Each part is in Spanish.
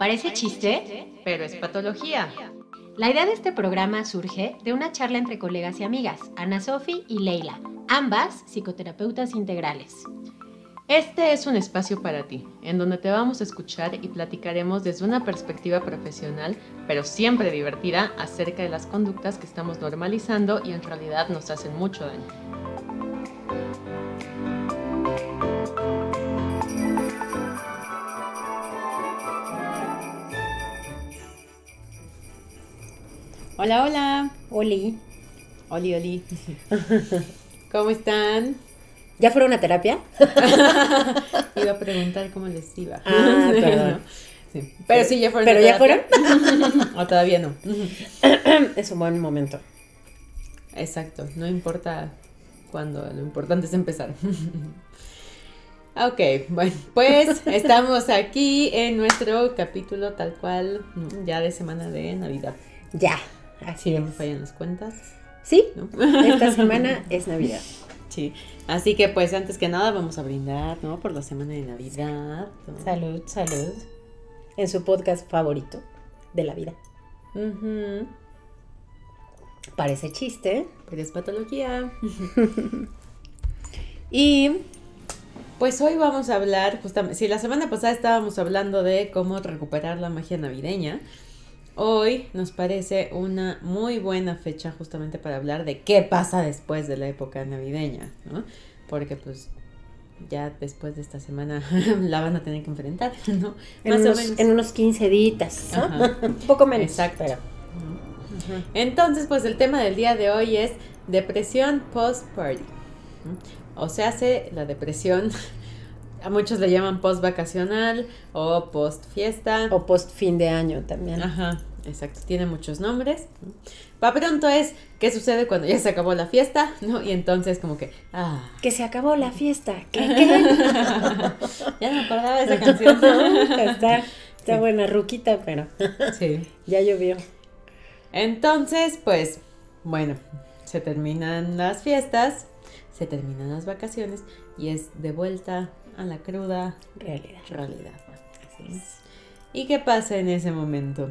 Parece chiste, pero es patología. La idea de este programa surge de una charla entre colegas y amigas, Ana Sofi y Leila, ambas psicoterapeutas integrales. Este es un espacio para ti, en donde te vamos a escuchar y platicaremos desde una perspectiva profesional, pero siempre divertida, acerca de las conductas que estamos normalizando y en realidad nos hacen mucho daño. Hola, hola. Oli. Oli, oli. ¿Cómo están? ¿Ya fueron a terapia? Iba a preguntar cómo les iba. Ah, perdón. Sí. Pero sí, ya fueron. ¿Pero ya fueron? O todavía no. Es un buen momento. Exacto. No importa cuándo. Lo importante es empezar. Ok, bueno, pues estamos aquí en nuestro capítulo tal cual, ya de semana de Navidad. Ya, así es. No me fallan las cuentas. Sí, ¿no? Esta semana es Navidad. Sí, así que pues antes que nada vamos a brindar, ¿no? Por la semana de Navidad, ¿no? Salud, salud. En su podcast favorito de la vida. Uh-huh. Parece chiste, pero es patología. Y pues hoy vamos a hablar, justamente, si la semana pasada estábamos hablando de cómo recuperar la magia navideña, hoy nos parece una muy buena fecha justamente para hablar de qué pasa después de la época navideña, ¿no? Porque pues ya después de esta semana la van a tener que enfrentar, ¿no? En unos 15 días, ¿no? Un poco menos. Exacto. Pero. Uh-huh. Entonces, pues el tema del día de hoy es depresión post-party. O sea, hace la depresión. A muchos le llaman post-vacacional o post-fiesta. O post-fin de año también. Ajá, exacto. Tiene muchos nombres. Pa' pronto es, ¿qué sucede cuando ya se acabó la fiesta? ¿No? Y entonces como que, ¡ah! ¡Que se acabó la fiesta! ¿Qué? Ya me acordaba de esa canción. Está buena, ruquita, pero sí, ya llovió. Entonces, pues, bueno, se terminan las fiestas, se terminan las vacaciones y es de vuelta a la cruda realidad. Así es. ¿Y qué pasa en ese momento?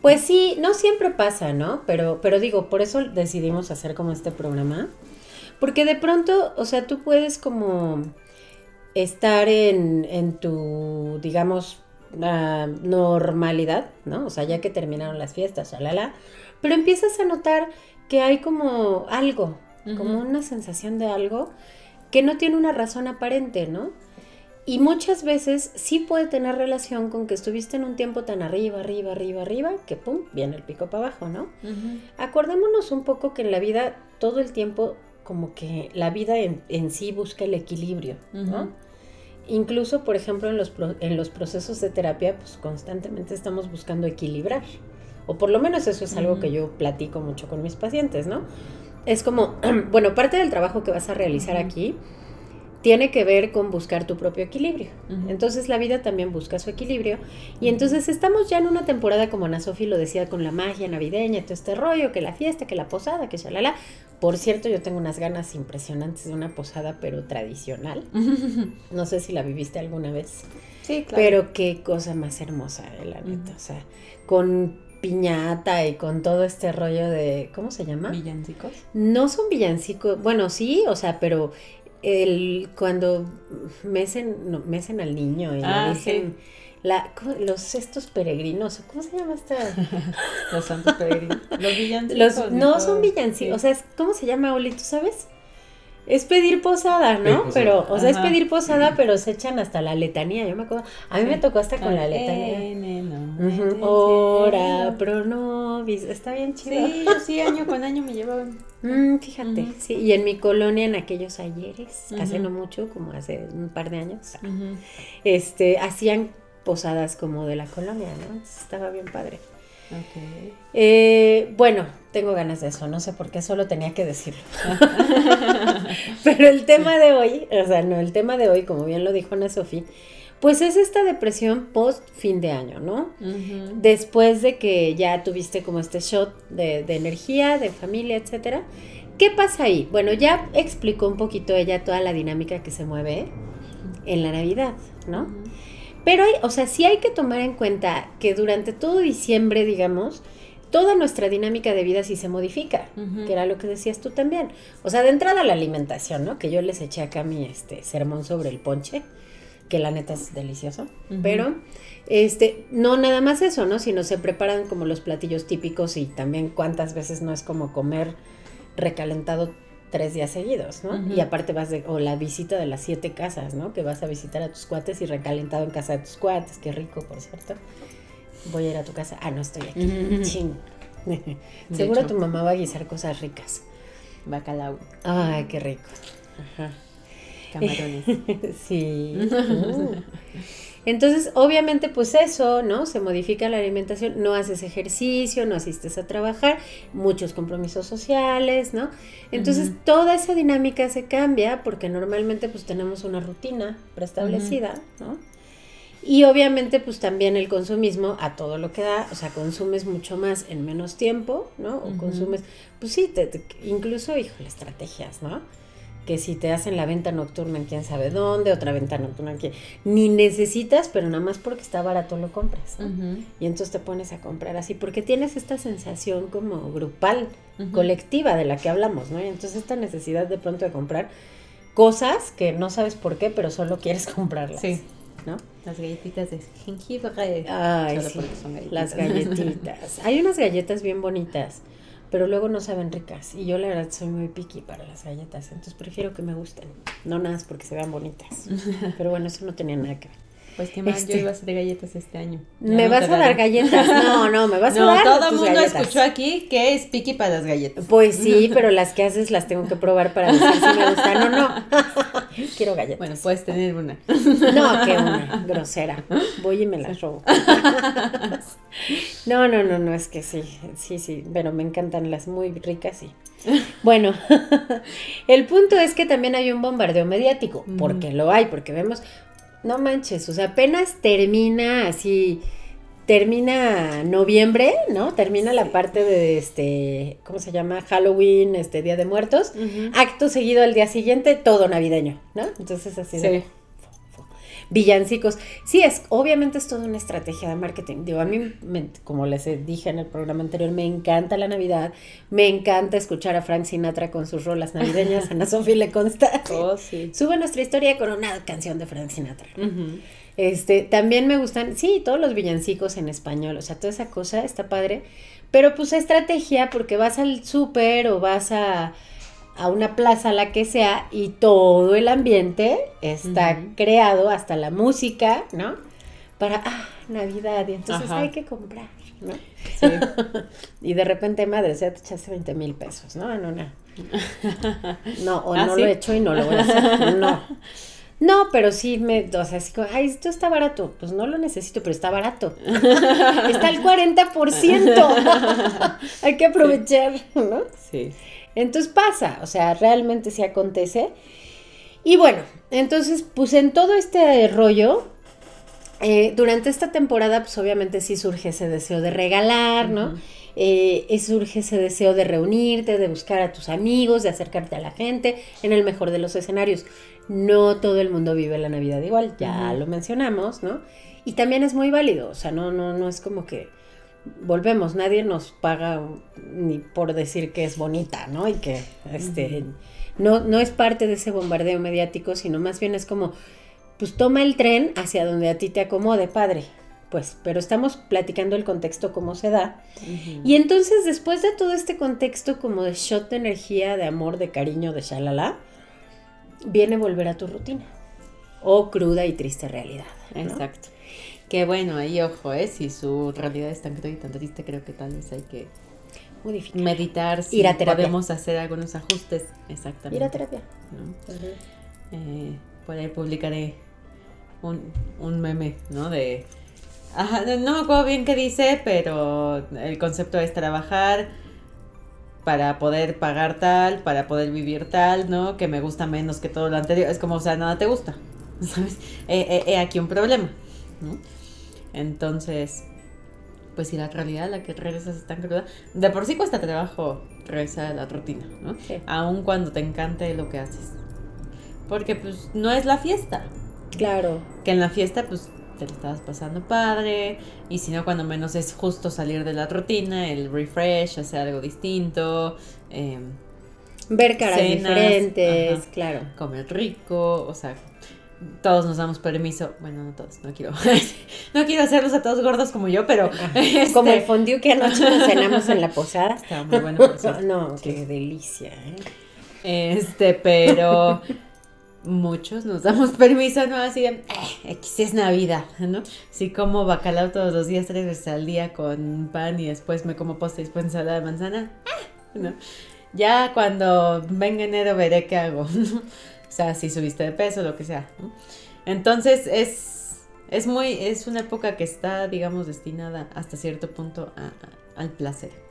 Pues sí, no siempre pasa, ¿no? Pero digo, por eso decidimos hacer como este programa, porque de pronto, o sea, tú puedes como estar en tu, digamos, normalidad, ¿no? O sea, ya que terminaron las fiestas, shalala, pero empiezas a notar que hay como algo, uh-huh, como una sensación de algo que no tiene una razón aparente, ¿no? Y muchas veces sí puede tener relación con que estuviste en un tiempo tan arriba, que pum, viene el pico para abajo, ¿no? Uh-huh. Acordémonos un poco que en la vida todo el tiempo, como que la vida en sí busca el equilibrio, uh-huh, ¿no? Incluso, por ejemplo, en los procesos de terapia, pues constantemente estamos buscando equilibrar, o por lo menos eso es algo, uh-huh, que yo platico mucho con mis pacientes, ¿no? Es como, bueno, parte del trabajo que vas a realizar, uh-huh, aquí tiene que ver con buscar tu propio equilibrio. Uh-huh. Entonces, la vida también busca su equilibrio. Y entonces, estamos ya en una temporada, como Ana Sofi lo decía, con la magia navideña, todo este rollo, que la fiesta, que la posada, que shalala. Por cierto, yo tengo unas ganas impresionantes de una posada, pero tradicional. Uh-huh. No sé si la viviste alguna vez. Sí, claro. Pero qué cosa más hermosa, la neta. Uh-huh. O sea, con piñata y con todo este rollo de, ¿cómo se llama? ¿Villancicos? No son villancicos, bueno, sí, o sea, pero cuando mecen al niño y le dicen, sí, estos peregrinos, ¿cómo se llama esta? Los santos peregrinos. Los villancicos. No son villancicos, sí. O sea, ¿cómo se llama, Oli? ¿Tú sabes? Es pedir posada, ¿no? Pero, o sea, ajá, es pedir posada, sí, pero se echan hasta la letanía, yo me acuerdo. A mí, sí, me tocó hasta con la letanía. Uh-huh. Ora pro nobis, está bien chido. Sí, sí, año con año me llevaban. Fíjate, uh-huh, sí, y en mi colonia en aquellos ayeres, uh-huh, hace no mucho, como hace un par de años, uh-huh, hacían posadas como de la colonia, ¿no? Estaba bien padre. Okay. Bueno, tengo ganas de eso, no sé por qué, solo tenía que decirlo. Pero el tema de hoy, como bien lo dijo Ana Sofi, pues es esta depresión post fin de año, ¿no? Uh-huh. Después de que ya tuviste como este shot de energía, de familia, etcétera. ¿Qué pasa ahí? Bueno, ya explicó un poquito ella toda la dinámica que se mueve en la Navidad, ¿no? Uh-huh. Pero, o sea, sí hay que tomar en cuenta que durante todo diciembre, digamos, toda nuestra dinámica de vida sí se modifica, que era lo que decías tú también. O sea, de entrada la alimentación, ¿no? Que yo les eché acá mi sermón sobre el ponche, que la neta es delicioso, pero no nada más eso, ¿no? Sino se preparan como los platillos típicos y también cuántas veces no es como comer recalentado 3 días seguidos, ¿no? Y aparte vas o la visita de las 7 casas, ¿no? Que vas a visitar a tus cuates y recalentado en casa de tus cuates, qué rico, por cierto. Voy a ir a tu casa. Ah, no, estoy aquí. Ching. Seguro hecho, tu mamá va a guisar cosas ricas. Bacalao. Ay, qué rico. Ajá. Camarones. Sí. Entonces, obviamente, pues eso, ¿no? Se modifica la alimentación, no haces ejercicio, no asistes a trabajar, muchos compromisos sociales, ¿no? Entonces, toda esa dinámica se cambia porque normalmente, pues, tenemos una rutina preestablecida, ¿no? Y obviamente, pues también el consumismo a todo lo que da, o sea, consumes mucho más en menos tiempo, ¿no? O consumes, pues sí, incluso, híjole, estrategias, ¿no? Que si te hacen la venta nocturna en quién sabe dónde, otra venta nocturna en quién, ni necesitas, pero nada más porque está barato lo compras, ¿no? Y entonces te pones a comprar así, porque tienes esta sensación como grupal, colectiva, de la que hablamos, ¿no? Y entonces esta necesidad de pronto de comprar cosas que no sabes por qué, pero solo quieres comprarlas. Sí. ¿No? Las galletitas de jengibre. Ay, sí, las galletitas. Hay unas galletas bien bonitas, pero luego no saben ricas. Y yo, la verdad, soy muy picky para las galletas. Entonces prefiero que me gusten. No nada más porque se vean bonitas. Pero bueno, eso no tenía nada que ver. Pues que más yo iba a hacer galletas este año. Ya ¿me no vas a dar galletas? No, me vas a dar galletas. No, todo el mundo escuchó aquí que es piqui para las galletas. Pues sí, pero las que haces las tengo que probar para decir si me gustan o no. Quiero galletas. Bueno, puedes tener una. No, que una, grosera. Voy y me las robo. No, es que sí, pero me encantan las muy ricas, sí. Bueno, el punto es que también hay un bombardeo mediático, porque lo hay, porque vemos... No manches, o sea, apenas termina noviembre, ¿no? Termina la parte de, ¿cómo se llama? Halloween, Día de Muertos. Acto seguido al día siguiente, todo navideño, ¿no? Entonces, así de... Sí. Villancicos. Sí, obviamente es toda una estrategia de marketing. Digo, a mí, como les dije en el programa anterior, me encanta la Navidad, me encanta escuchar a Frank Sinatra con sus rolas navideñas, Ana Sofi le consta. Oh, sí. Sube nuestra historia con una canción de Frank Sinatra. También me gustan, sí, todos los villancicos en español, o sea, toda esa cosa está padre, pero pues estrategia porque vas al súper o vas a una plaza, la que sea, y todo el ambiente está creado, hasta la música, ¿no? Para, Navidad, y entonces hay que comprar, ¿no? Sí. Y de repente, madre, ya te echaste 20,000 pesos, ¿no? En una... No, o no, ¿sí? Lo he hecho y no lo voy a hacer, No, pero sí o sea, así como, ay, esto está barato. Pues no lo necesito, pero está barato. Está al 40%. Hay que aprovechar, ¿no? Sí. Entonces pasa, o sea, realmente sí acontece. Y bueno, entonces, pues en todo este rollo, durante esta temporada, pues obviamente sí surge ese deseo de regalar, ¿no? Surge ese deseo de reunirte, de buscar a tus amigos, de acercarte a la gente, en el mejor de los escenarios. No todo el mundo vive la Navidad igual, ya lo mencionamos, ¿no? Y también es muy válido, o sea, no es como que... Volvemos, nadie nos paga ni por decir que es bonita, ¿no? Y que no es parte de ese bombardeo mediático, sino más bien es como, pues toma el tren hacia donde a ti te acomode, padre. Pues, pero estamos platicando el contexto cómo se da. Y entonces, después de todo este contexto como de shot de energía, de amor, de cariño, de shalala, viene volver a tu rutina. O cruda y triste realidad, ¿no? Exacto. Que bueno, ahí ojo, si su realidad es tan cruda y tan triste, creo que tal vez hay que modificar, meditar, si ir a terapia. Podemos hacer algunos ajustes. Exactamente. Ir a terapia. ¿No? Por ahí publicaré un meme, ¿no? De... no me acuerdo bien qué dice, pero el concepto es trabajar para poder pagar tal, para poder vivir tal, ¿no? Que me gusta menos que todo lo anterior. Es como, o sea, nada te gusta, ¿sabes? Aquí un problema, ¿no? Entonces, pues si la realidad a la que regresas es tan cruda, de por sí cuesta trabajo regresar a la rutina, ¿no? Sí. Aun cuando te encante lo que haces, porque pues no es la fiesta. Claro. Que en la fiesta pues te lo estabas pasando padre, y si no, cuando menos es justo salir de la rutina, el refresh, hacer algo distinto, ver caras cenas, diferentes, ajá, claro, comer rico, o sea, todos nos damos permiso, bueno, no todos, no quiero hacerlos a todos gordos como yo, pero como el fondue que anoche nos cenamos en la posada, estaba muy bueno, por cierto. No, sí, qué delicia, ¿eh? Pero muchos nos damos permiso, ¿no? Así de, X es Navidad, ¿no? Si como bacalao todos los días, 3 veces al día con pan y después me como postre y después ensalada de manzana, ¿no? Ya cuando venga enero veré qué hago, ¿no? O sea, si subiste de peso, lo que sea, ¿no? Entonces es una época que está, digamos, destinada hasta cierto punto al placer.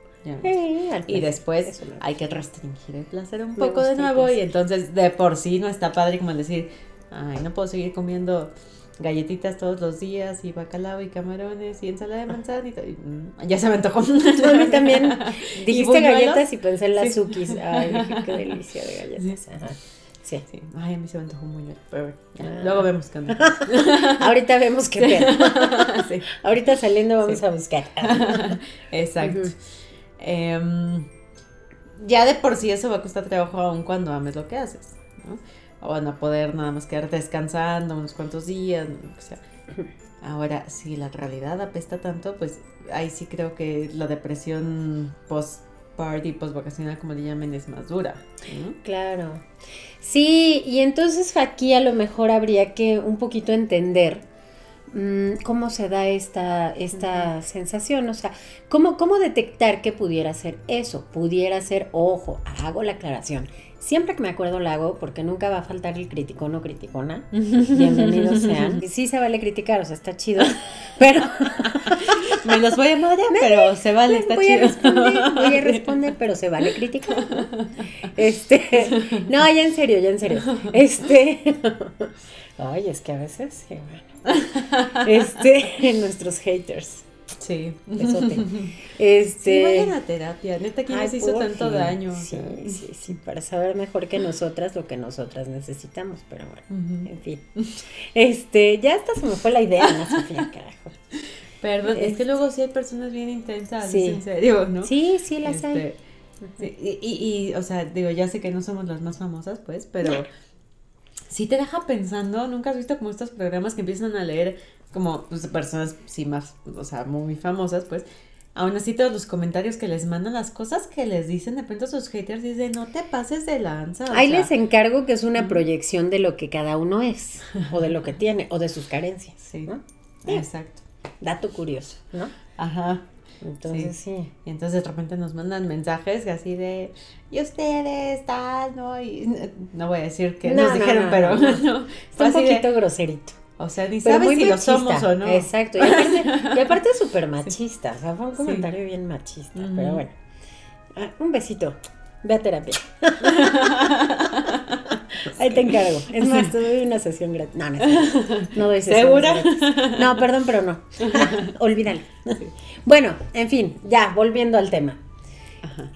Y después hay que restringir el placer un poco de nuevo, y entonces de por sí no está padre como el decir, ay, no puedo seguir comiendo galletitas todos los días y bacalao y camarones y ensalada de manzana y ya se me antojó. A mí también dijiste galletas y pensé en las Zukis. Ay, qué delicia de galletas. Ajá. Sí, sí. Ay, a mí se me antojó muy bien, pero luego vemos qué onda. Ahorita vemos qué pedo. Sí. Ahorita saliendo vamos a buscar. Exacto. Uh-huh. Ya de por sí eso va a costar trabajo aún cuando ames lo que haces, ¿no? O van a poder nada más quedarte descansando unos cuantos días, o sea. Ahora, si la realidad apesta tanto, pues ahí sí creo que la depresión post-party, post-vacacional, como le llamen, es más dura, ¿no? Claro. Sí, y entonces aquí a lo mejor habría que un poquito entender cómo se da esta sensación, o sea, cómo detectar que pudiera ser eso, ojo, hago la aclaración, siempre que me acuerdo la hago, porque nunca va a faltar el criticón o criticona, bienvenidos sean, sí se vale criticar, o sea, está chido, pero me los voy a madrear, pero se vale, está voy chido. Voy a responder, pero se vale criticar. No, ya en serio. Ay, es que a veces, bueno. Nuestros haters. Sí. Besote. Sí, vayan a terapia, neta que les hizo tanto daño. Sí, ¿no? sí, para saber mejor que nosotras lo que nosotras necesitamos, pero bueno, en fin. Ya hasta se me fue la idea, Ana Sofía, carajo. Perdón, es que luego sí hay personas bien intensas, sí, en serio, ¿no? Sí, sí las hay. Sí, y, o sea, digo, ya sé que no somos las más famosas, pues, pero sí te deja pensando. ¿Nunca has visto como estos programas que empiezan a leer como, pues, personas, sí, más, o sea, muy famosas, pues? Aún así, todos los comentarios que les mandan, las cosas que les dicen, de pronto sus haters dicen, no te pases de lanza. Ahí les encargo que es una proyección de lo que cada uno es, o de lo que tiene, o de sus carencias. Sí, ¿no? Exacto. Dato curioso, ¿no? Ajá. Entonces, sí. Y entonces de repente nos mandan mensajes así de, y ustedes, tal, ¿no? Y no voy a decir que nos dijeron, pero no. Fue un poquito groserito. O sea, ni sabes si lo somos o no. Exacto. Y aparte es súper machista. O sea, fue un comentario bien machista. Uh-huh. Pero bueno. Un besito. Ve a terapia. Ahí te encargo. Es más, te doy una sesión gratis. No doy sesión. ¿Segura? Gratis. No, perdón, pero no. Olvídalo. Sí. Bueno, en fin, ya, volviendo al tema. Ajá.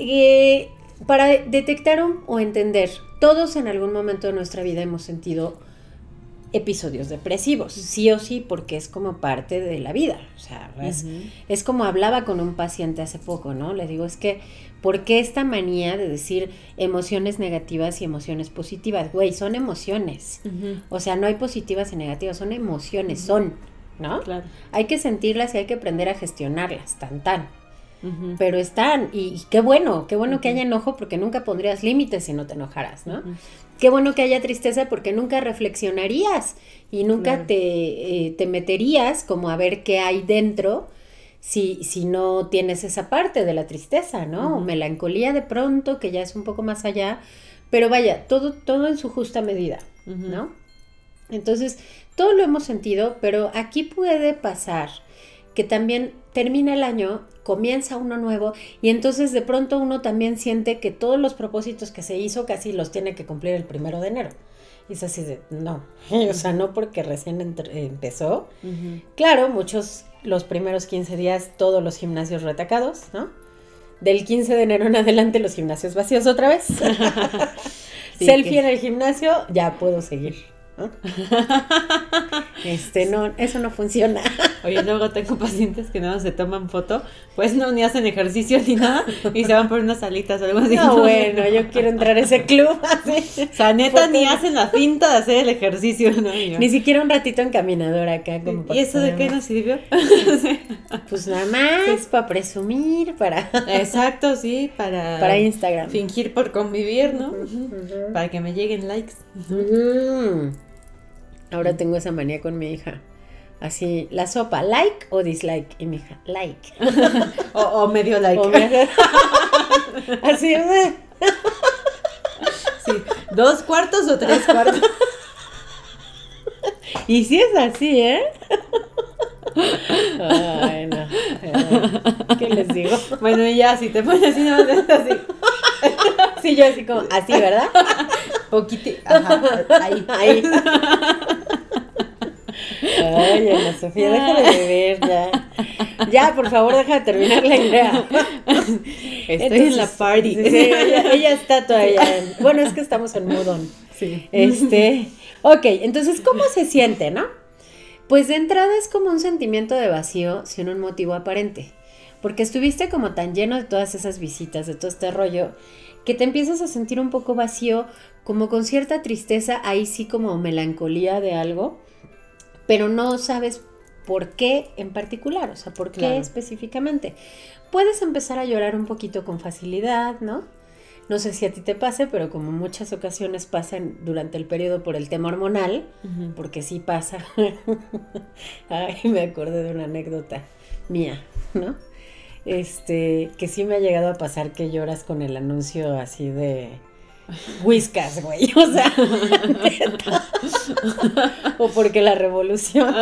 Para detectar o entender, todos en algún momento de nuestra vida hemos sentido episodios depresivos, sí o sí, porque es como parte de la vida, o sea, es como hablaba con un paciente hace poco, ¿no? Le digo, es que, ¿por qué esta manía de decir emociones negativas y emociones positivas? Güey, son emociones, o sea, no hay positivas y negativas, son emociones, son, ¿no? Claro. Hay que sentirlas y hay que aprender a gestionarlas, tan. Pero están, y qué bueno que haya enojo, porque nunca pondrías límites si no te enojaras, ¿no? Qué bueno que haya tristeza, porque nunca reflexionarías y nunca te meterías como a ver qué hay dentro si no tienes esa parte de la tristeza, ¿no? O melancolía de pronto, que ya es un poco más allá, pero vaya, todo en su justa medida, ¿no? Entonces, todo lo hemos sentido, pero aquí puede pasar que también termina el año, comienza uno nuevo, y entonces de pronto uno también siente que todos los propósitos que se hizo casi los tiene que cumplir el 1 de enero. Y es así de, no, o sea, no, porque recién empezó. Claro, muchos, los primeros 15 días, todos los gimnasios retacados, ¿no? Del 15 de enero en adelante, los gimnasios vacíos otra vez. Selfie en el gimnasio, ya puedo seguir, ¿Ah? No, eso no funciona. Oye, luego tengo pacientes que no se toman foto, pues no, ni hacen ejercicio ni nada, y se van por unas salitas o algo así. No, bueno, yo quiero entrar a ese club. Así. O sea, neta, foto. Ni hacen la finta de hacer el ejercicio, ¿no? Ni siquiera un ratito en caminador acá. Como ¿y eso de qué nos sirvió? Pues nada más, sí. Para presumir, para... Exacto, sí, para Instagram. Fingir por convivir, ¿no? Uh-huh. Para que me lleguen likes. Uh-huh. Ahora tengo esa manía con mi hija. Así, la sopa, ¿like o dislike? Y mi hija, like. O medio like. Así es. Sí, 2 cuartos o 3 cuartos. Y si es así, ¿eh? Ay, no. ¿Qué les digo? Bueno, y ya, si te pones así, no, así. Sí, yo así como, así, ¿verdad? Poquito, ajá, ahí. Ay, Ana Sofía, déjame beber ya. Ya, por favor, deja de terminar la idea. Estoy en la party. Sí, ella está todavía. Bueno, es que estamos en mudón. Sí. Ok, entonces, ¿cómo se siente, no? Pues de entrada es como un sentimiento de vacío sin un motivo aparente. Porque estuviste como tan lleno de todas esas visitas, de todo este rollo, que te empiezas a sentir un poco vacío, como con cierta tristeza, ahí sí como melancolía de algo, pero no sabes por qué en particular, o sea, por qué claro. Específicamente. Puedes empezar a llorar un poquito con facilidad, ¿no? No sé si a ti te pase, pero como muchas ocasiones pasan durante el periodo por el tema hormonal, uh-huh. Porque sí pasa. Ay, me acordé de una anécdota mía, ¿no? Que sí me ha llegado a pasar que lloras con el anuncio así de Whiskas, güey, o sea, o porque la revolución.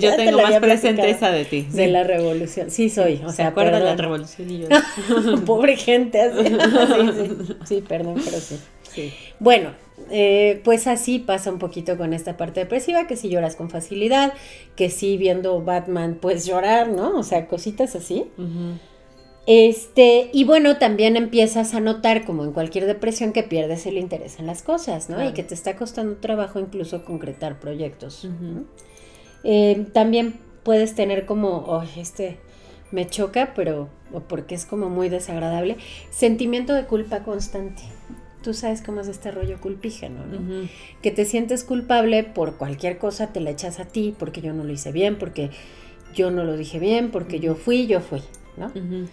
Yo tengo más presente esa de ti. De la revolución, sí soy, o sea, acuerda de la revolución y yo. Pobre gente, así, sí, perdón, pero sí. Sí. Bueno, pues así pasa un poquito con esta parte depresiva, que si lloras con facilidad, que si viendo Batman puedes llorar, ¿no? O sea, cositas así. Uh-huh. Y bueno, también empiezas a notar, como en cualquier depresión, que pierdes el interés en las cosas, ¿no? Claro. Y que te está costando trabajo incluso concretar proyectos. Uh-huh. También puedes tener como, me choca, pero porque es como muy desagradable, sentimiento de culpa constante. Tú sabes cómo es este rollo culpígeno, ¿no? Uh-huh. Que te sientes culpable por cualquier cosa, te la echas a ti, porque yo no lo hice bien, porque yo no lo dije bien, porque yo fui, ¿no? Uh-huh.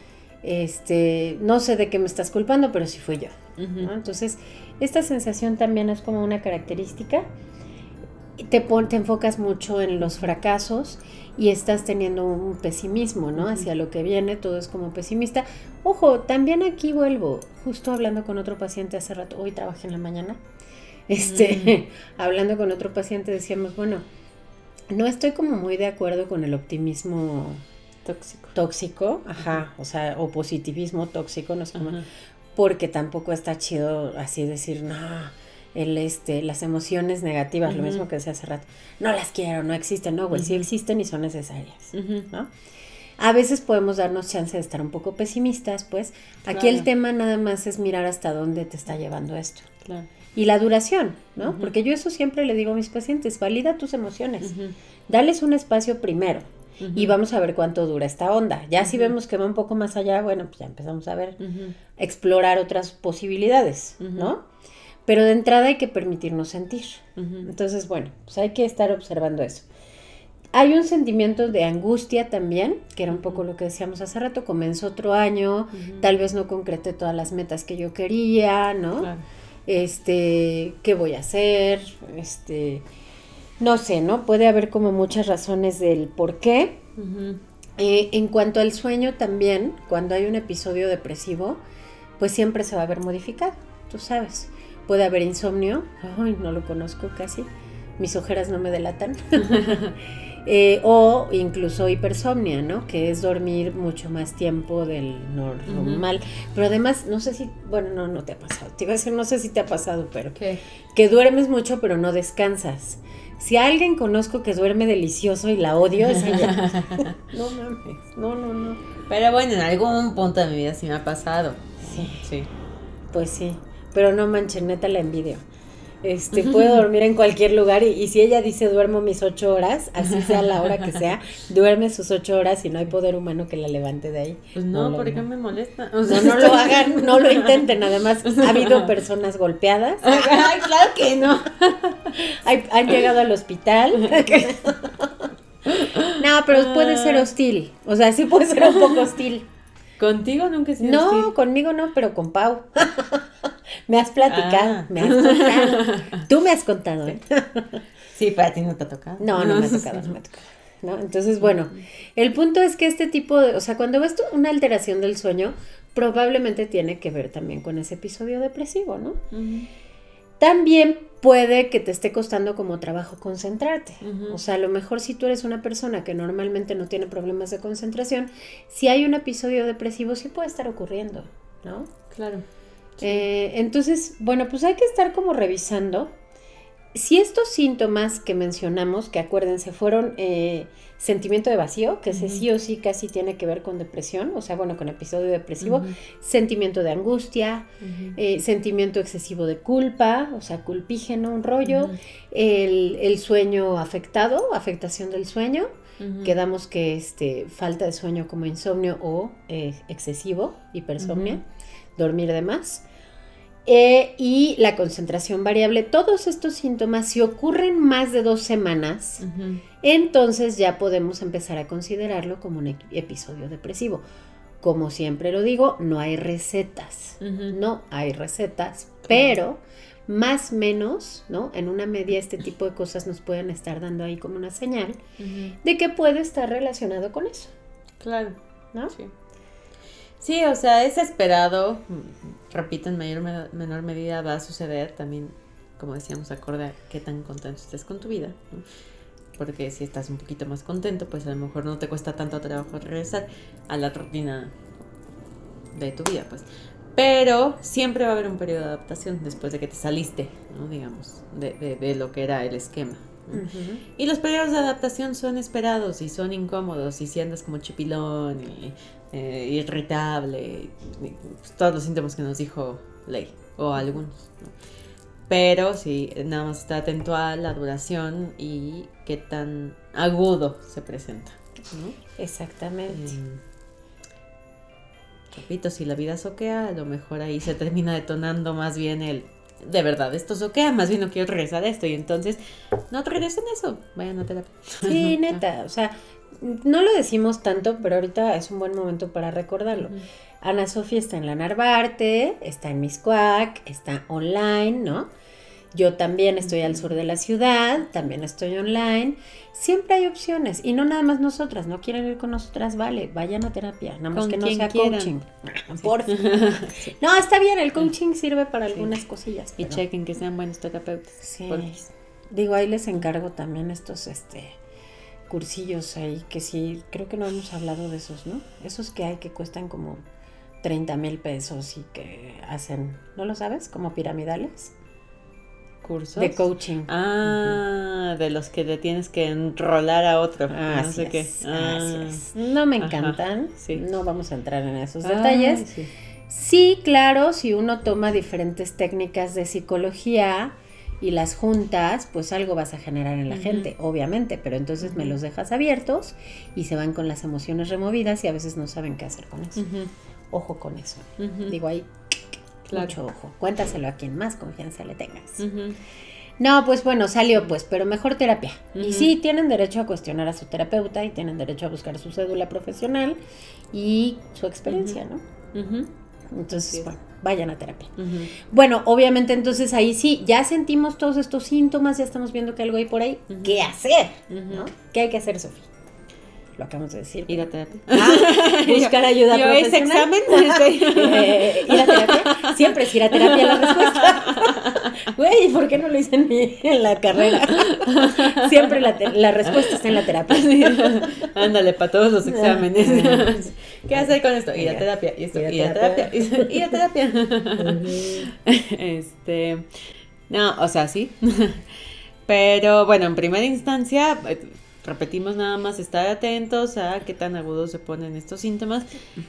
No sé de qué me estás culpando, pero sí fui yo, uh-huh. ¿no? Entonces, esta sensación también es como una característica. Te enfocas mucho en los fracasos y estás teniendo un pesimismo, ¿no? Hacia lo que viene, todo es como pesimista. Ojo, también aquí vuelvo, justo hablando con otro paciente hace rato, hoy trabajé en la mañana, hablando con otro paciente decíamos, bueno, no estoy como muy de acuerdo con el optimismo tóxico, ajá, o sea, o positivismo tóxico, no sé cómo, porque tampoco está chido así decir, no... las emociones negativas, uh-huh. Lo mismo que decía hace rato, no las quiero, no existen, no, güey, uh-huh. Sí existen y son necesarias, uh-huh. ¿no? A veces podemos darnos chance de estar un poco pesimistas, pues, aquí claro. El tema nada más es mirar hasta dónde te está llevando esto. Claro. Y la duración, ¿no? Uh-huh. Porque yo eso siempre le digo a mis pacientes, valida tus emociones, uh-huh. Dales un espacio primero, uh-huh. Y vamos a ver cuánto dura esta onda. Ya uh-huh. Si vemos que va un poco más allá, bueno, pues ya empezamos a ver, uh-huh. Explorar otras posibilidades, uh-huh. ¿no? Pero de entrada hay que permitirnos sentir. Uh-huh. Entonces, bueno, pues hay que estar observando eso. Hay un sentimiento de angustia también, que era un poco lo que decíamos hace rato, comenzó otro año, uh-huh. Tal vez no concreté todas las metas que yo quería, ¿no? Claro. ¿Qué voy a hacer? No sé, ¿no? Puede haber como muchas razones del por qué. Uh-huh. En cuanto al sueño también, cuando hay un episodio depresivo, pues siempre se va a ver modificado, tú sabes. Puede haber insomnio, ay, no lo conozco casi, mis ojeras no me delatan, o incluso hipersomnia, ¿no? Que es dormir mucho más tiempo del normal, uh-huh. Pero además, no sé si, bueno, no te ha pasado, te iba a decir, no sé si te ha pasado, pero ¿qué? Que duermes mucho pero no descansas. Si a alguien conozco que duerme delicioso y la odio, es ella. No mames, no. Pero bueno, en algún punto de mi vida sí me ha pasado. Sí. Pues sí. Pero no manchen, neta la envidio. puedo dormir en cualquier lugar y si ella dice duermo mis 8 horas, así sea la hora que sea, duerme sus 8 horas y no hay poder humano que la levante de ahí. Pues no, ¿por qué me molesta? O sea, no lo hagan, no lo intenten, además ha habido personas golpeadas. Ay, claro que no. Han llegado al hospital. No, pero puede ser hostil, o sea, sí puede ser un poco hostil. ¿Contigo nunca he sido hostil? No, conmigo no, pero con Pau. Me has contado. Tú me has contado, ¿eh? Sí, para ti no te ha tocado. No me ha tocado. ¿No? Entonces, bueno, el punto es que este tipo de... O sea, cuando ves tú una alteración del sueño, probablemente tiene que ver también con ese episodio depresivo, ¿no? Uh-huh. También puede que te esté costando como trabajo concentrarte. Uh-huh. O sea, a lo mejor si tú eres una persona que normalmente no tiene problemas de concentración, si hay un episodio depresivo, sí puede estar ocurriendo, ¿no? Claro. Sí. Entonces, bueno, pues hay que estar como revisando si estos síntomas que mencionamos, que acuérdense, fueron sentimiento de vacío, que ese sí o sí casi tiene que ver con depresión, o sea, bueno, con episodio depresivo, sentimiento de angustia, sentimiento excesivo de culpa, o sea, culpígeno, un rollo, el sueño afectado, afectación del sueño, quedamos que falta de sueño como insomnio o excesivo, hipersomnia, dormir de más, y la concentración variable. Todos estos síntomas, si ocurren más de 2 semanas, entonces ya podemos empezar a considerarlo como un episodio depresivo. Como siempre lo digo, no hay recetas, pero más o menos, ¿no? En una media este tipo de cosas nos pueden estar dando ahí como una señal de que puede estar relacionado con eso. Claro. ¿No? Sí. Sí, o sea, es esperado, repito, en mayor o menor medida va a suceder también, como decíamos, acorde a qué tan contento estés con tu vida, ¿no? Porque si estás un poquito más contento, pues a lo mejor no te cuesta tanto trabajo regresar a la rutina de tu vida, pues. Pero siempre va a haber un periodo de adaptación después de que te saliste, ¿no? Digamos, de lo que era el esquema. Y los periodos de adaptación son esperados y son incómodos, y si andas como chipilón y irritable, y todos los síntomas que nos dijo Leila, o algunos, ¿no? Pero sí, nada más está atento a la duración y qué tan agudo se presenta, ¿no? Exactamente. Repito, si la vida soquea, a lo mejor ahí se termina detonando más bien el... De verdad, esto soquea, más bien no quiero regresar a esto. Y entonces, no regresen eso. Vayan a terapia. Sí, neta. O sea, no lo decimos tanto, pero ahorita es un buen momento para recordarlo. Ana Sofi está en la Narvarte, está en Miscuac, está online, ¿no? Yo también estoy al sur de la ciudad, también estoy online. Siempre hay opciones. Y no nada más nosotras. No quieren ir con nosotras, vale, vayan a terapia. Nada más que no sea coaching. Por favor. No, está bien, el coaching sirve para algunas cosillas. Y chequen que sean buenos terapeutas. Sí. Digo, ahí les encargo también estos cursillos ahí, que sí, creo que no hemos hablado de esos, ¿no? Esos que hay que cuestan como 30,000 pesos y que hacen, ¿no lo sabes? Como piramidales. Cursos de coaching. De los que te tienes que enrolar a otro. Así es. No me encantan. Sí. No vamos a entrar en esos detalles. Sí, claro, si uno toma diferentes técnicas de psicología y las juntas, pues algo vas a generar en la gente, obviamente, pero entonces me los dejas abiertos y se van con las emociones removidas y a veces no saben qué hacer con eso. Ojo con eso. Digo, ahí... Mucho ojo, cuéntaselo a quien más confianza le tengas. No, pues bueno, salió pues, pero mejor terapia. Y sí, tienen derecho a cuestionar a su terapeuta y tienen derecho a buscar su cédula profesional y su experiencia, ¿no? Entonces, bueno, vayan a terapia. Bueno, obviamente entonces ahí sí, ya sentimos todos estos síntomas, ya estamos viendo que algo hay por ahí. ¿Qué hacer? ¿No? ¿Qué hay que hacer, Sofía? Lo acabamos de decir. Ir a terapia. Buscar ayuda profesional. Ese examen. Ir a terapia. Siempre es ir a terapia la respuesta. Güey, ¿por qué no lo hice en la carrera? Siempre la respuesta está en la terapia. Ándale, para todos los exámenes. ¿Qué hacer con esto? Ir a terapia. Y esto, ir a terapia. Ir a terapia. No, o sea, sí. Pero bueno, en primera instancia... Repetimos nada más, estar atentos a qué tan agudos se ponen estos síntomas.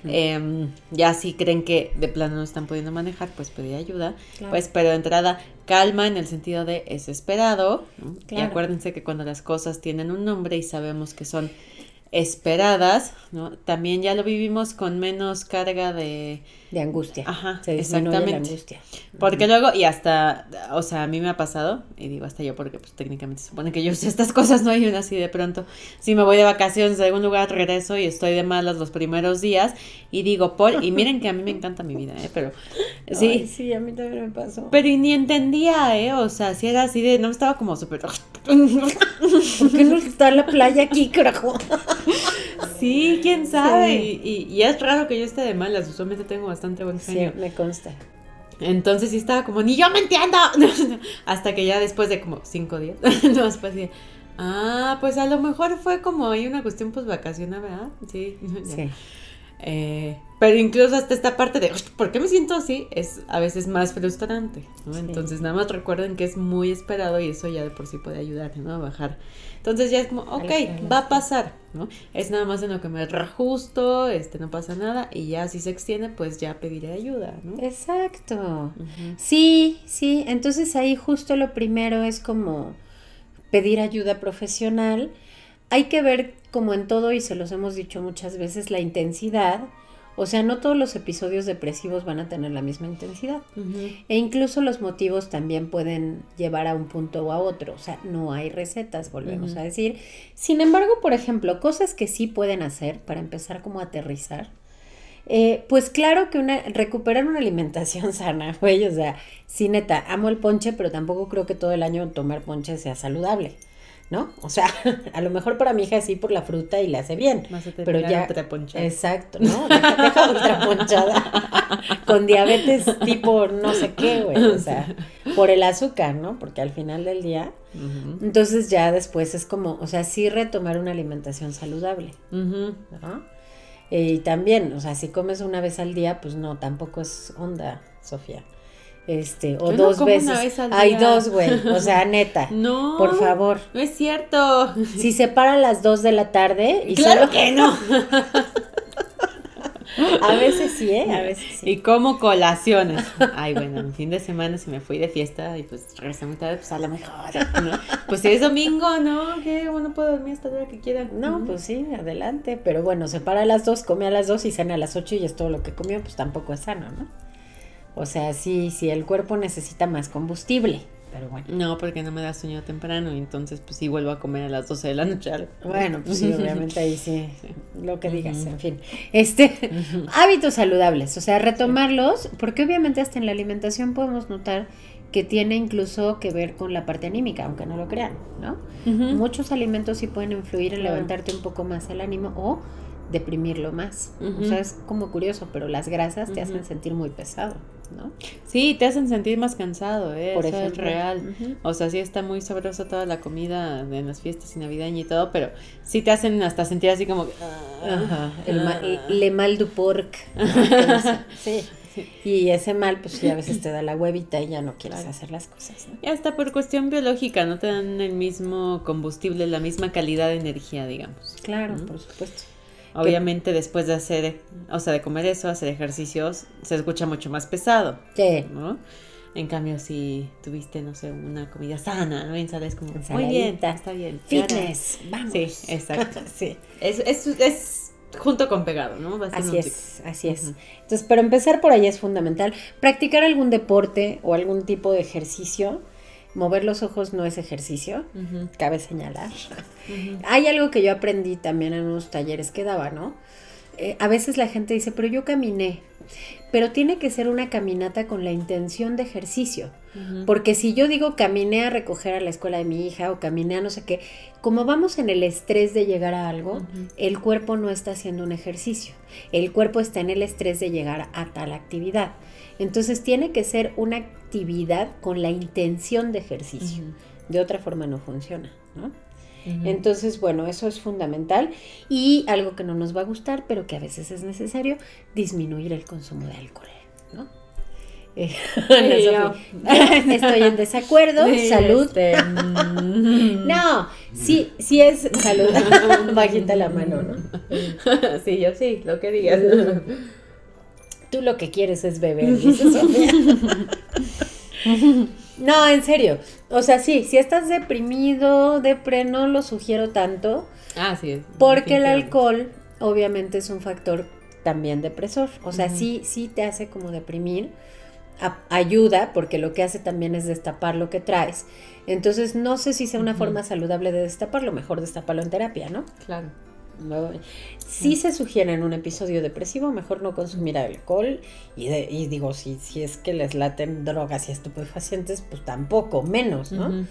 Uh-huh. Ya si creen que de plano no están pudiendo manejar, pues pedir ayuda. Claro. Pues, pero de entrada, calma en el sentido de es esperado, ¿no? Claro. Y acuérdense que cuando las cosas tienen un nombre y sabemos que son esperadas, ¿no? También ya lo vivimos con menos carga de angustia. Ajá, se disminuye exactamente. La angustia. Porque luego, y hasta, o sea, a mí me ha pasado, y digo hasta yo porque pues técnicamente se supone que yo sé estas cosas, no hay una así de pronto. Si me voy de vacaciones a algún lugar, regreso y estoy de malas los primeros días, y digo, y miren que a mí me encanta mi vida, pero sí. Ay, sí, a mí también me pasó. Pero y ni entendía, o sea, si era así de, no estaba como súper... ¿Por qué no está la playa aquí, carajo? Sí, quién sabe, sí. Y es raro que yo esté de malas, usualmente tengo bastante buen genio. Sí, me consta. Entonces sí estaba como, ¡ni yo me entiendo! Hasta que ya después de como 5 días, no, después de, pues a lo mejor fue como, hay una cuestión pues vacacional, ¿verdad? Sí. Sí. Pero incluso hasta esta parte de, ¿por qué me siento así? Es a veces más frustrante, ¿no? Sí. Entonces nada más recuerden que es muy esperado y eso ya de por sí puede ayudar, ¿no? A bajar. Entonces ya es como, ok, va a pasar, ¿no? Es nada más en lo que me reajusto, no pasa nada, y ya si se extiende, pues ya pediré ayuda, ¿no? Exacto. Uh-huh. Sí, sí, entonces ahí justo lo primero es como pedir ayuda profesional. Hay que ver, como en todo, y se los hemos dicho muchas veces, la intensidad. O sea, no todos los episodios depresivos van a tener la misma intensidad. Uh-huh. E incluso los motivos también pueden llevar a un punto o a otro. O sea, no hay recetas, volvemos a decir. Sin embargo, por ejemplo, cosas que sí pueden hacer para empezar como a aterrizar. Pues claro que recuperar una alimentación sana, güey. O sea, sí, neta, amo el ponche, pero tampoco creo que todo el año tomar ponche sea saludable, ¿no? O sea, a lo mejor para mi hija sí por la fruta y la hace bien, pero ya ultraponchada. Exacto, ¿no? Deja ultraponchada con diabetes tipo no sé qué, güey, o sea, por el azúcar, ¿no? Porque al final del día, entonces ya después es como, o sea, sí retomar una alimentación saludable, ¿no? Y también, o sea, si comes una vez al día, pues no, tampoco es onda, Sofía. O yo dos no como veces. Una vez al día. Hay dos, güey. O sea, neta. No. Por favor. No es cierto. Si se para a las 2 de la tarde y claro solo... que no. A veces sí, a veces sí. Y como colaciones. Ay, bueno, en fin de semana si me fui de fiesta y pues regresé muy tarde, pues a lo mejor, ¿no? Pues si es domingo, ¿no? Que uno puede dormir hasta la hora que quiera. No, pues sí, adelante. Pero bueno, se para a las 2, come a las 2 y cena a las 8 y es todo lo que comió, pues tampoco es sano, ¿no? O sea, sí, el cuerpo necesita más combustible, pero bueno. No, porque no me da sueño temprano y entonces pues sí vuelvo a comer a las 12 de la noche. Bueno, pues sí, obviamente ahí sí, lo que digas, en fin. Hábitos saludables, o sea, retomarlos, porque obviamente hasta en la alimentación podemos notar que tiene incluso que ver con la parte anímica, aunque no lo crean, ¿no? Uh-huh. Muchos alimentos sí pueden influir en levantarte un poco más el ánimo o deprimirlo más. O sea, es como curioso, pero las grasas te hacen sentir muy pesado, ¿no? Sí, te hacen sentir más cansado, por eso ejemplo. Es real. O sea, sí está muy sabrosa toda la comida de las fiestas y navideña y todo, pero sí te hacen hasta sentir así como le mal du porc. Sí. Y ese mal, pues ya a veces te da la huevita y ya no quieres hacer las cosas, ¿no? Y hasta por cuestión biológica, no te dan el mismo combustible, la misma calidad de energía, digamos. Claro, por supuesto. Obviamente después de hacer, o sea, de comer eso, hacer ejercicios, se escucha mucho más pesado, sí, ¿no? En cambio, si tuviste, no sé, una comida sana, ¿no? Y sales como, muy bien, está bien. Fitness, vamos. Sí, exacto. Sí. Es junto con pegado, ¿no? Así es. Entonces, para empezar por ahí es fundamental. Practicar algún deporte o algún tipo de ejercicio. Mover los ojos no es ejercicio, cabe señalar. Hay algo que yo aprendí también en unos talleres que daba, ¿no? A veces la gente dice, pero yo caminé. Pero tiene que ser una caminata con la intención de ejercicio. Porque si yo digo caminé a recoger a la escuela de mi hija o caminé a no sé qué, como vamos en el estrés de llegar a algo, el cuerpo no está haciendo un ejercicio. El cuerpo está en el estrés de llegar a tal actividad. Entonces tiene que ser una actividad con la intención de ejercicio. De otra forma no funciona, ¿no? Entonces, bueno, eso es fundamental. Y algo que no nos va a gustar, pero que a veces es necesario, disminuir el consumo de alcohol, ¿no? Ana Sofi. Estoy en desacuerdo. Salud. No, sí, sí es salud. Bajita la mano, ¿no? Sí, yo sí, lo que digas. Tú lo que quieres es beber, dice Sofía. No, en serio. O sea, sí, si estás deprimido, depre, no lo sugiero tanto. Ah, sí. Porque el alcohol, obviamente, es un factor también depresor. O sea, sí, sí te hace como deprimir. Ayuda, porque lo que hace también es destapar lo que traes. Entonces, no sé si sea una forma saludable de destaparlo. Mejor destaparlo en terapia, ¿no? Claro. No. Sí se sugiere en un episodio depresivo mejor no consumir alcohol y digo, si es que les laten drogas y estupefacientes, pues tampoco, menos, ¿no?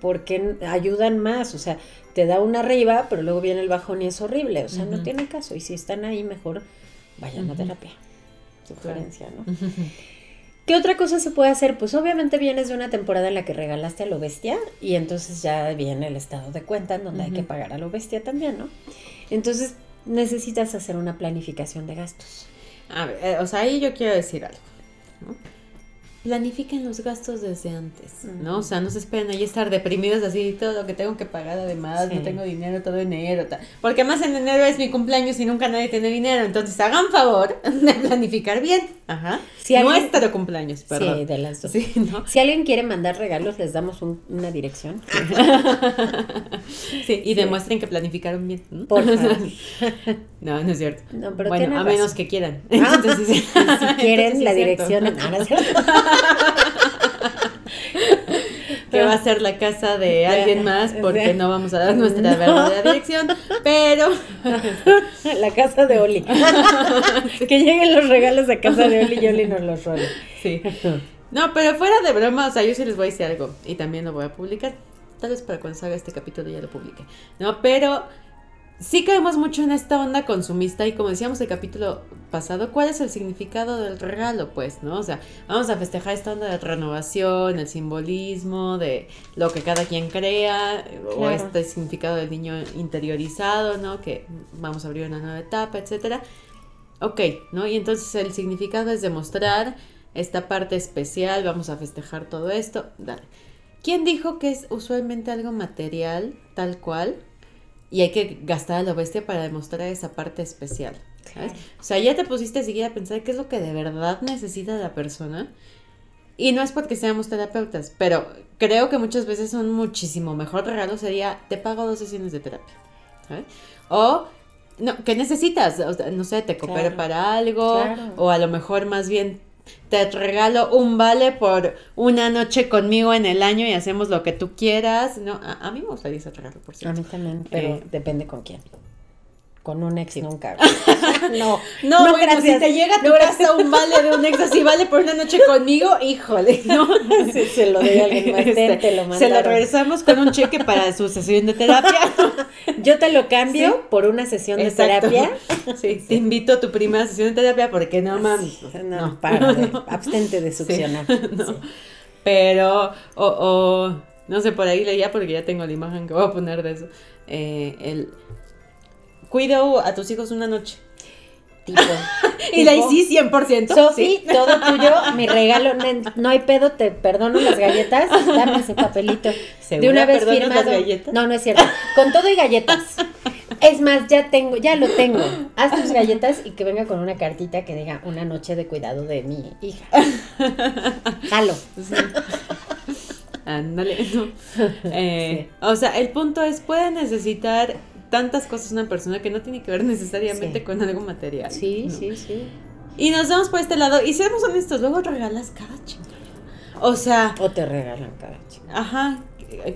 Porque ayudan más, o sea, te da una arriba, pero luego viene el bajón y es horrible, o sea, no tiene caso, y si están ahí mejor vayan a terapia, sugerencia, ¿no? ¿Qué otra cosa se puede hacer? Pues obviamente vienes de una temporada en la que regalaste a lo bestia y entonces ya viene el estado de cuenta en donde hay que pagar a lo bestia también, ¿no? Entonces necesitas hacer una planificación de gastos. A ver, o sea, ahí yo quiero decir algo, ¿no? Planifiquen los gastos desde antes, ¿no? O sea, no se esperen ahí estar deprimidos así, todo lo que tengo que pagar además, no tengo dinero todo enero, porque más en enero es mi cumpleaños y nunca nadie tiene dinero, entonces hagan favor de planificar bien, si nuestro cumpleaños, perdón. Sí, de las dos. Sí, ¿no? Si alguien quiere mandar regalos, les damos una dirección. Sí, y demuestren que planificaron bien, ¿no? Por favor. No, no es cierto. No, pero bueno, a menos que quieran. Entonces, si quieren entonces, la dirección, no es cierto. Que va a ser la casa de alguien más, porque no vamos a dar nuestra verdadera dirección, pero la casa de Oli. Que lleguen los regalos a casa de Oli y Oli nos los rola. Sí. No, pero fuera de broma, o sea, yo sí les voy a decir algo y también lo voy a publicar. Tal vez para cuando salga este capítulo ya lo publique. No, pero sí caemos mucho en esta onda consumista y como decíamos el capítulo pasado, ¿cuál es el significado del regalo? Pues, ¿no? O sea, vamos a festejar esta onda de renovación, el simbolismo de lo que cada quien crea, claro, o este significado del niño interiorizado, ¿no? Que vamos a abrir una nueva etapa, etcétera. Ok, ¿no? Y entonces el significado es demostrar esta parte especial, vamos a festejar todo esto. Dale. ¿Quién dijo que es usualmente algo material, tal cual? Y hay que gastar a la bestia para demostrar esa parte especial, ¿sabes? Claro. O sea, ya te pusiste siquiera a pensar qué es lo que de verdad necesita la persona. Y no es porque seamos terapeutas, pero creo que muchas veces un muchísimo mejor regalo sería, te pago 2 sesiones de terapia, ¿sabes? O, no, ¿qué necesitas? O sea, no sé, te coopero para algo, o a lo mejor más bien te regalo un vale por una noche conmigo en el año y hacemos lo que tú quieras. No, a mí me gustaría ese regalo, por cierto. A mí también, pero depende con quién. Con un ex nunca. No, bueno, gracias. Si te llega a tu casa un vale de un ex así, vale por una noche conmigo, híjole, ¿no? Sí, se lo doy a alguien más, te lo mandaron. Se lo regresamos con un cheque para su sesión de terapia. Yo te lo cambio por una sesión de terapia. Sí, te invito a tu primera sesión de terapia porque no mames. No, para, abstente de succionar. Pero, no sé, por ahí leía porque ya tengo la imagen que voy a poner de eso. Cuido a tus hijos una noche. Y la hice 100%. Sofi, todo tuyo, mi regalo, no hay pedo, te perdono las galletas, dame ese papelito. De una vez firmado. Las galletas. No, no es cierto. Con todo y galletas. Es más, ya lo tengo. Haz tus galletas y que venga con una cartita que diga una noche de cuidado de mi hija. Jalo. Sí. Ándale. No. O sea, el punto es, puede necesitar tantas cosas una persona que no tiene que ver necesariamente con algo material. Sí. Y nos vamos por este lado y seamos honestos, luego regalas cada chingada. O sea, o te regalan cada chingada. Ajá,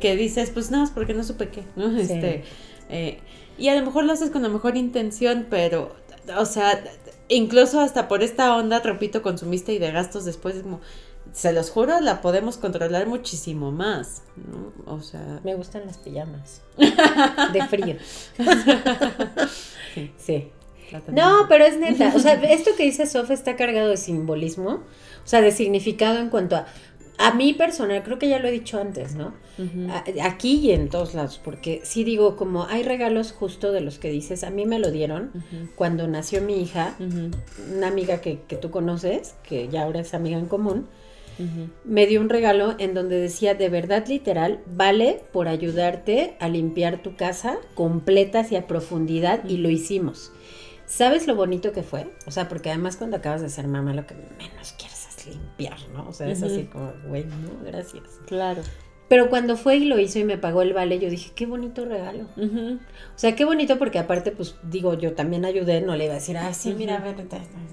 que dices, pues nada más porque no supe qué, ¿no? Sí. Y a lo mejor lo haces con la mejor intención, pero, o sea, incluso hasta por esta onda, repito, consumista y de gastos después es como, se los juro, la podemos controlar muchísimo más, ¿no? O sea, me gustan las pijamas de frío. Sí. No, pero es neta, o sea, esto que dice Sof está cargado de simbolismo, o sea, de significado en cuanto a a mí personal, creo que ya lo he dicho antes, ¿no? Aquí y en todos lados, porque sí digo, como hay regalos justo de los que dices, a mí me lo dieron cuando nació mi hija, una amiga que tú conoces, que ya ahora es amiga en común, me dio un regalo en donde decía, de verdad, literal, vale por ayudarte a limpiar tu casa completa hacia profundidad, y lo hicimos. ¿Sabes lo bonito que fue? O sea, porque además cuando acabas de ser mamá, lo que menos quieres es limpiar, ¿no? O sea, es así como, güey, no, gracias. Claro. Pero cuando fue y lo hizo y me pagó el vale, yo dije, qué bonito regalo. O sea, qué bonito, porque aparte, pues, digo, yo también ayudé, no le iba a decir, ah, sí, mira, vete,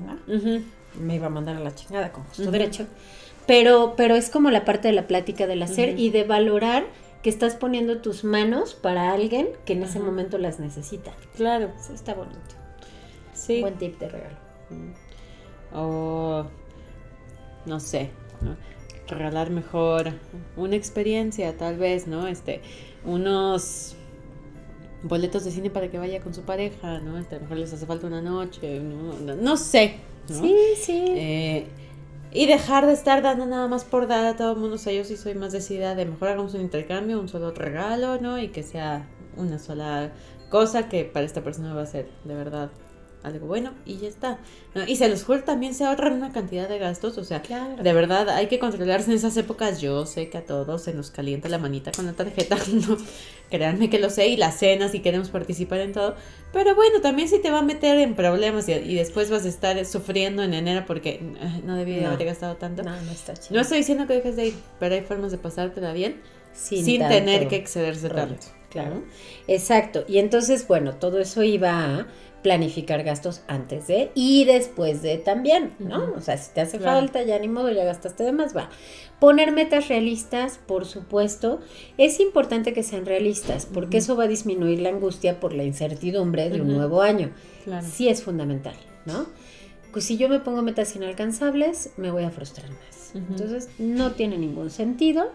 ¿no? Me iba a mandar a la chingada con justo derecho. Pero es como la parte de la plática del hacer y de valorar que estás poniendo tus manos para alguien que en ese momento las necesita. Claro. Eso está bonito. Sí. Buen tip de regalo. O, no sé, ¿no? Regalar mejor una experiencia, tal vez, ¿no? Unos boletos de cine para que vaya con su pareja, ¿no? A lo mejor les hace falta una noche, no sé, ¿no? Sí, sí. Y dejar de estar dando nada más por dar a todo el mundo. O sea, yo sí soy más decidida de mejor hagamos un intercambio, un solo regalo, ¿no? Y que sea una sola cosa que para esta persona va a ser, de verdad, algo bueno, y ya está, ¿no? Y se los juro, también se ahorran una cantidad de gastos, o sea, claro, de verdad, hay que controlarse en esas épocas. Yo sé que a todos se nos calienta la manita con la tarjeta, no, créanme que lo sé, y las cenas, y queremos participar en todo, pero bueno, también si te va a meter en problemas y después vas a estar sufriendo en enero porque no debí haber gastado tanto. No está chido. No estoy diciendo que dejes de ir, pero hay formas de pasártela bien sin tener que excederse tanto. Claro, exacto. Y entonces, bueno, todo eso iba a planificar gastos antes de y después de también, ¿no? O sea, si te hace falta, ya ni modo, ya gastaste de más, va. Poner metas realistas, por supuesto. Es importante que sean realistas, porque eso va a disminuir la angustia por la incertidumbre de un nuevo año. Claro. Sí es fundamental, ¿no? Pues si yo me pongo metas inalcanzables, me voy a frustrar más. Entonces, no tiene ningún sentido.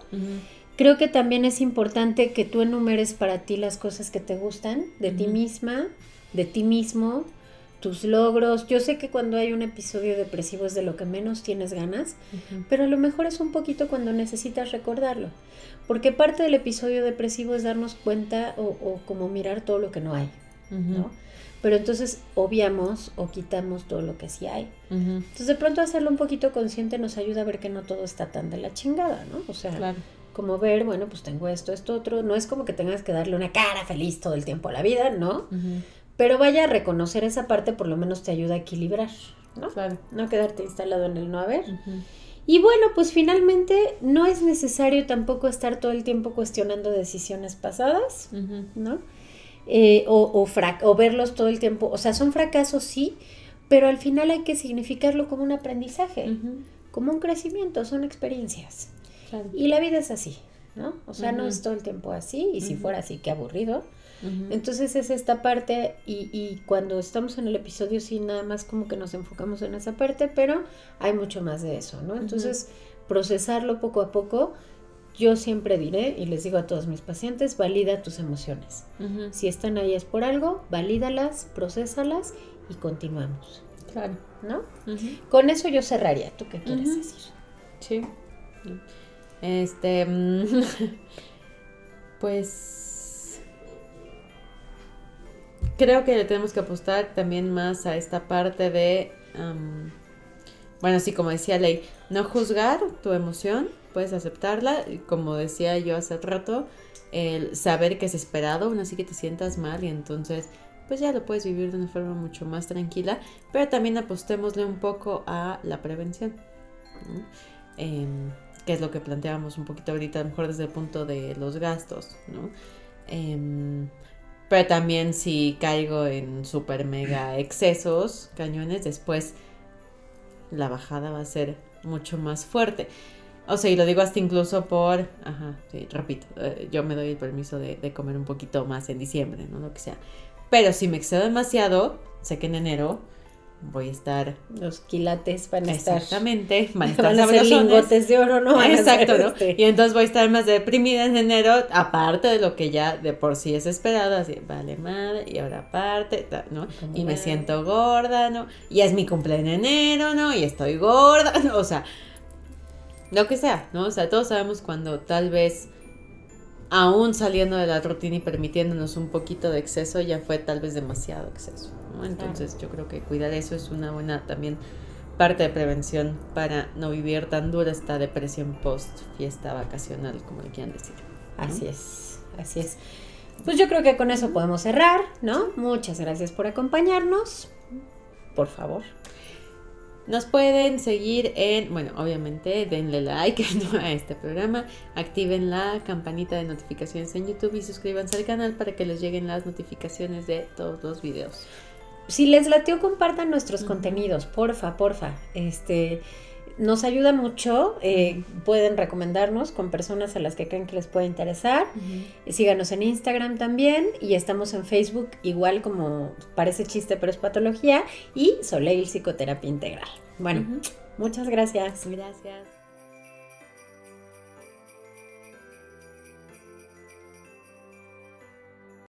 Creo que también es importante que tú enumeres para ti las cosas que te gustan de ti misma, de ti mismo, tus logros. Yo sé que cuando hay un episodio depresivo es de lo que menos tienes ganas, pero a lo mejor es un poquito cuando necesitas recordarlo, porque parte del episodio depresivo es darnos cuenta o como mirar todo lo que no hay, ¿no? Pero entonces obviamos o quitamos todo lo que sí hay. Entonces de pronto hacerlo un poquito consciente nos ayuda a ver que no todo está tan de la chingada, ¿no? O sea, claro, como ver, bueno, pues tengo esto, esto, otro. No es como que tengas que darle una cara feliz todo el tiempo a la vida, ¿no? Pero vaya, a reconocer esa parte por lo menos te ayuda a equilibrar, ¿no? Claro. No quedarte instalado en el no haber. Y bueno, pues finalmente no es necesario tampoco estar todo el tiempo cuestionando decisiones pasadas, ¿no? O verlos todo el tiempo. O sea, son fracasos, sí, pero al final hay que significarlo como un aprendizaje, como un crecimiento, son experiencias. Claro. Y la vida es así, ¿no? O sea, no es todo el tiempo así, y si fuera así, qué aburrido. Entonces es esta parte, y cuando estamos en el episodio, sí, nada más como que nos enfocamos en esa parte, pero hay mucho más de eso, ¿no? Entonces, procesarlo poco a poco. Yo siempre diré, y les digo a todos mis pacientes, valida tus emociones. Si están ahí es por algo, valídalas, procesalas y continuamos. Claro. ¿No? Con eso yo cerraría. ¿Tú qué quieres decir? Sí. Pues creo que le tenemos que apostar también más a esta parte de, bueno, sí, como decía Ley, no juzgar tu emoción, puedes aceptarla, como decía yo hace rato, el saber que es esperado, aún así que te sientas mal, y entonces pues ya lo puedes vivir de una forma mucho más tranquila, pero también apostémosle un poco a la prevención, ¿no? Que es lo que planteábamos un poquito ahorita, a lo mejor desde el punto de los gastos, ¿no? Pero también si caigo en super mega excesos, cañones, después la bajada va a ser mucho más fuerte. O sea, y lo digo hasta incluso por, repito, yo me doy el permiso de comer un poquito más en diciembre, ¿no? Lo que sea. Pero si me excedo demasiado, sé que en enero voy a estar... Los quilates van a estar... Exactamente. Van a ser lingotes de oro, ¿no? Exacto, ¿no? Y entonces voy a estar más deprimida en enero, aparte de lo que ya de por sí es esperado, así, vale madre, y ahora aparte, ¿no? Y me siento gorda, ¿no? Y es mi cumpleaños en enero, ¿no? Y estoy gorda, ¿no? O sea, lo que sea, ¿no? O sea, todos sabemos cuando tal vez, aún saliendo de la rutina y permitiéndonos un poquito de exceso, ya fue tal vez demasiado exceso, ¿no? Entonces yo creo que cuidar eso es una buena también parte de prevención para no vivir tan dura esta depresión post fiesta vacacional, como le quieran decir, ¿no? Así es, así es. Pues yo creo que con eso podemos cerrar, ¿no? Muchas gracias por acompañarnos. Por favor. Nos pueden seguir en, bueno, obviamente denle like, ¿no?, a este programa, activen la campanita de notificaciones en YouTube y suscríbanse al canal para que les lleguen las notificaciones de todos los videos. Si les latió, compartan nuestros contenidos, porfa, porfa. Nos ayuda mucho, pueden recomendarnos con personas a las que creen que les puede interesar. Síganos en Instagram también, y estamos en Facebook igual, como parece chiste pero es patología, y Soleil Psicoterapia Integral. Bueno, muchas gracias. Gracias.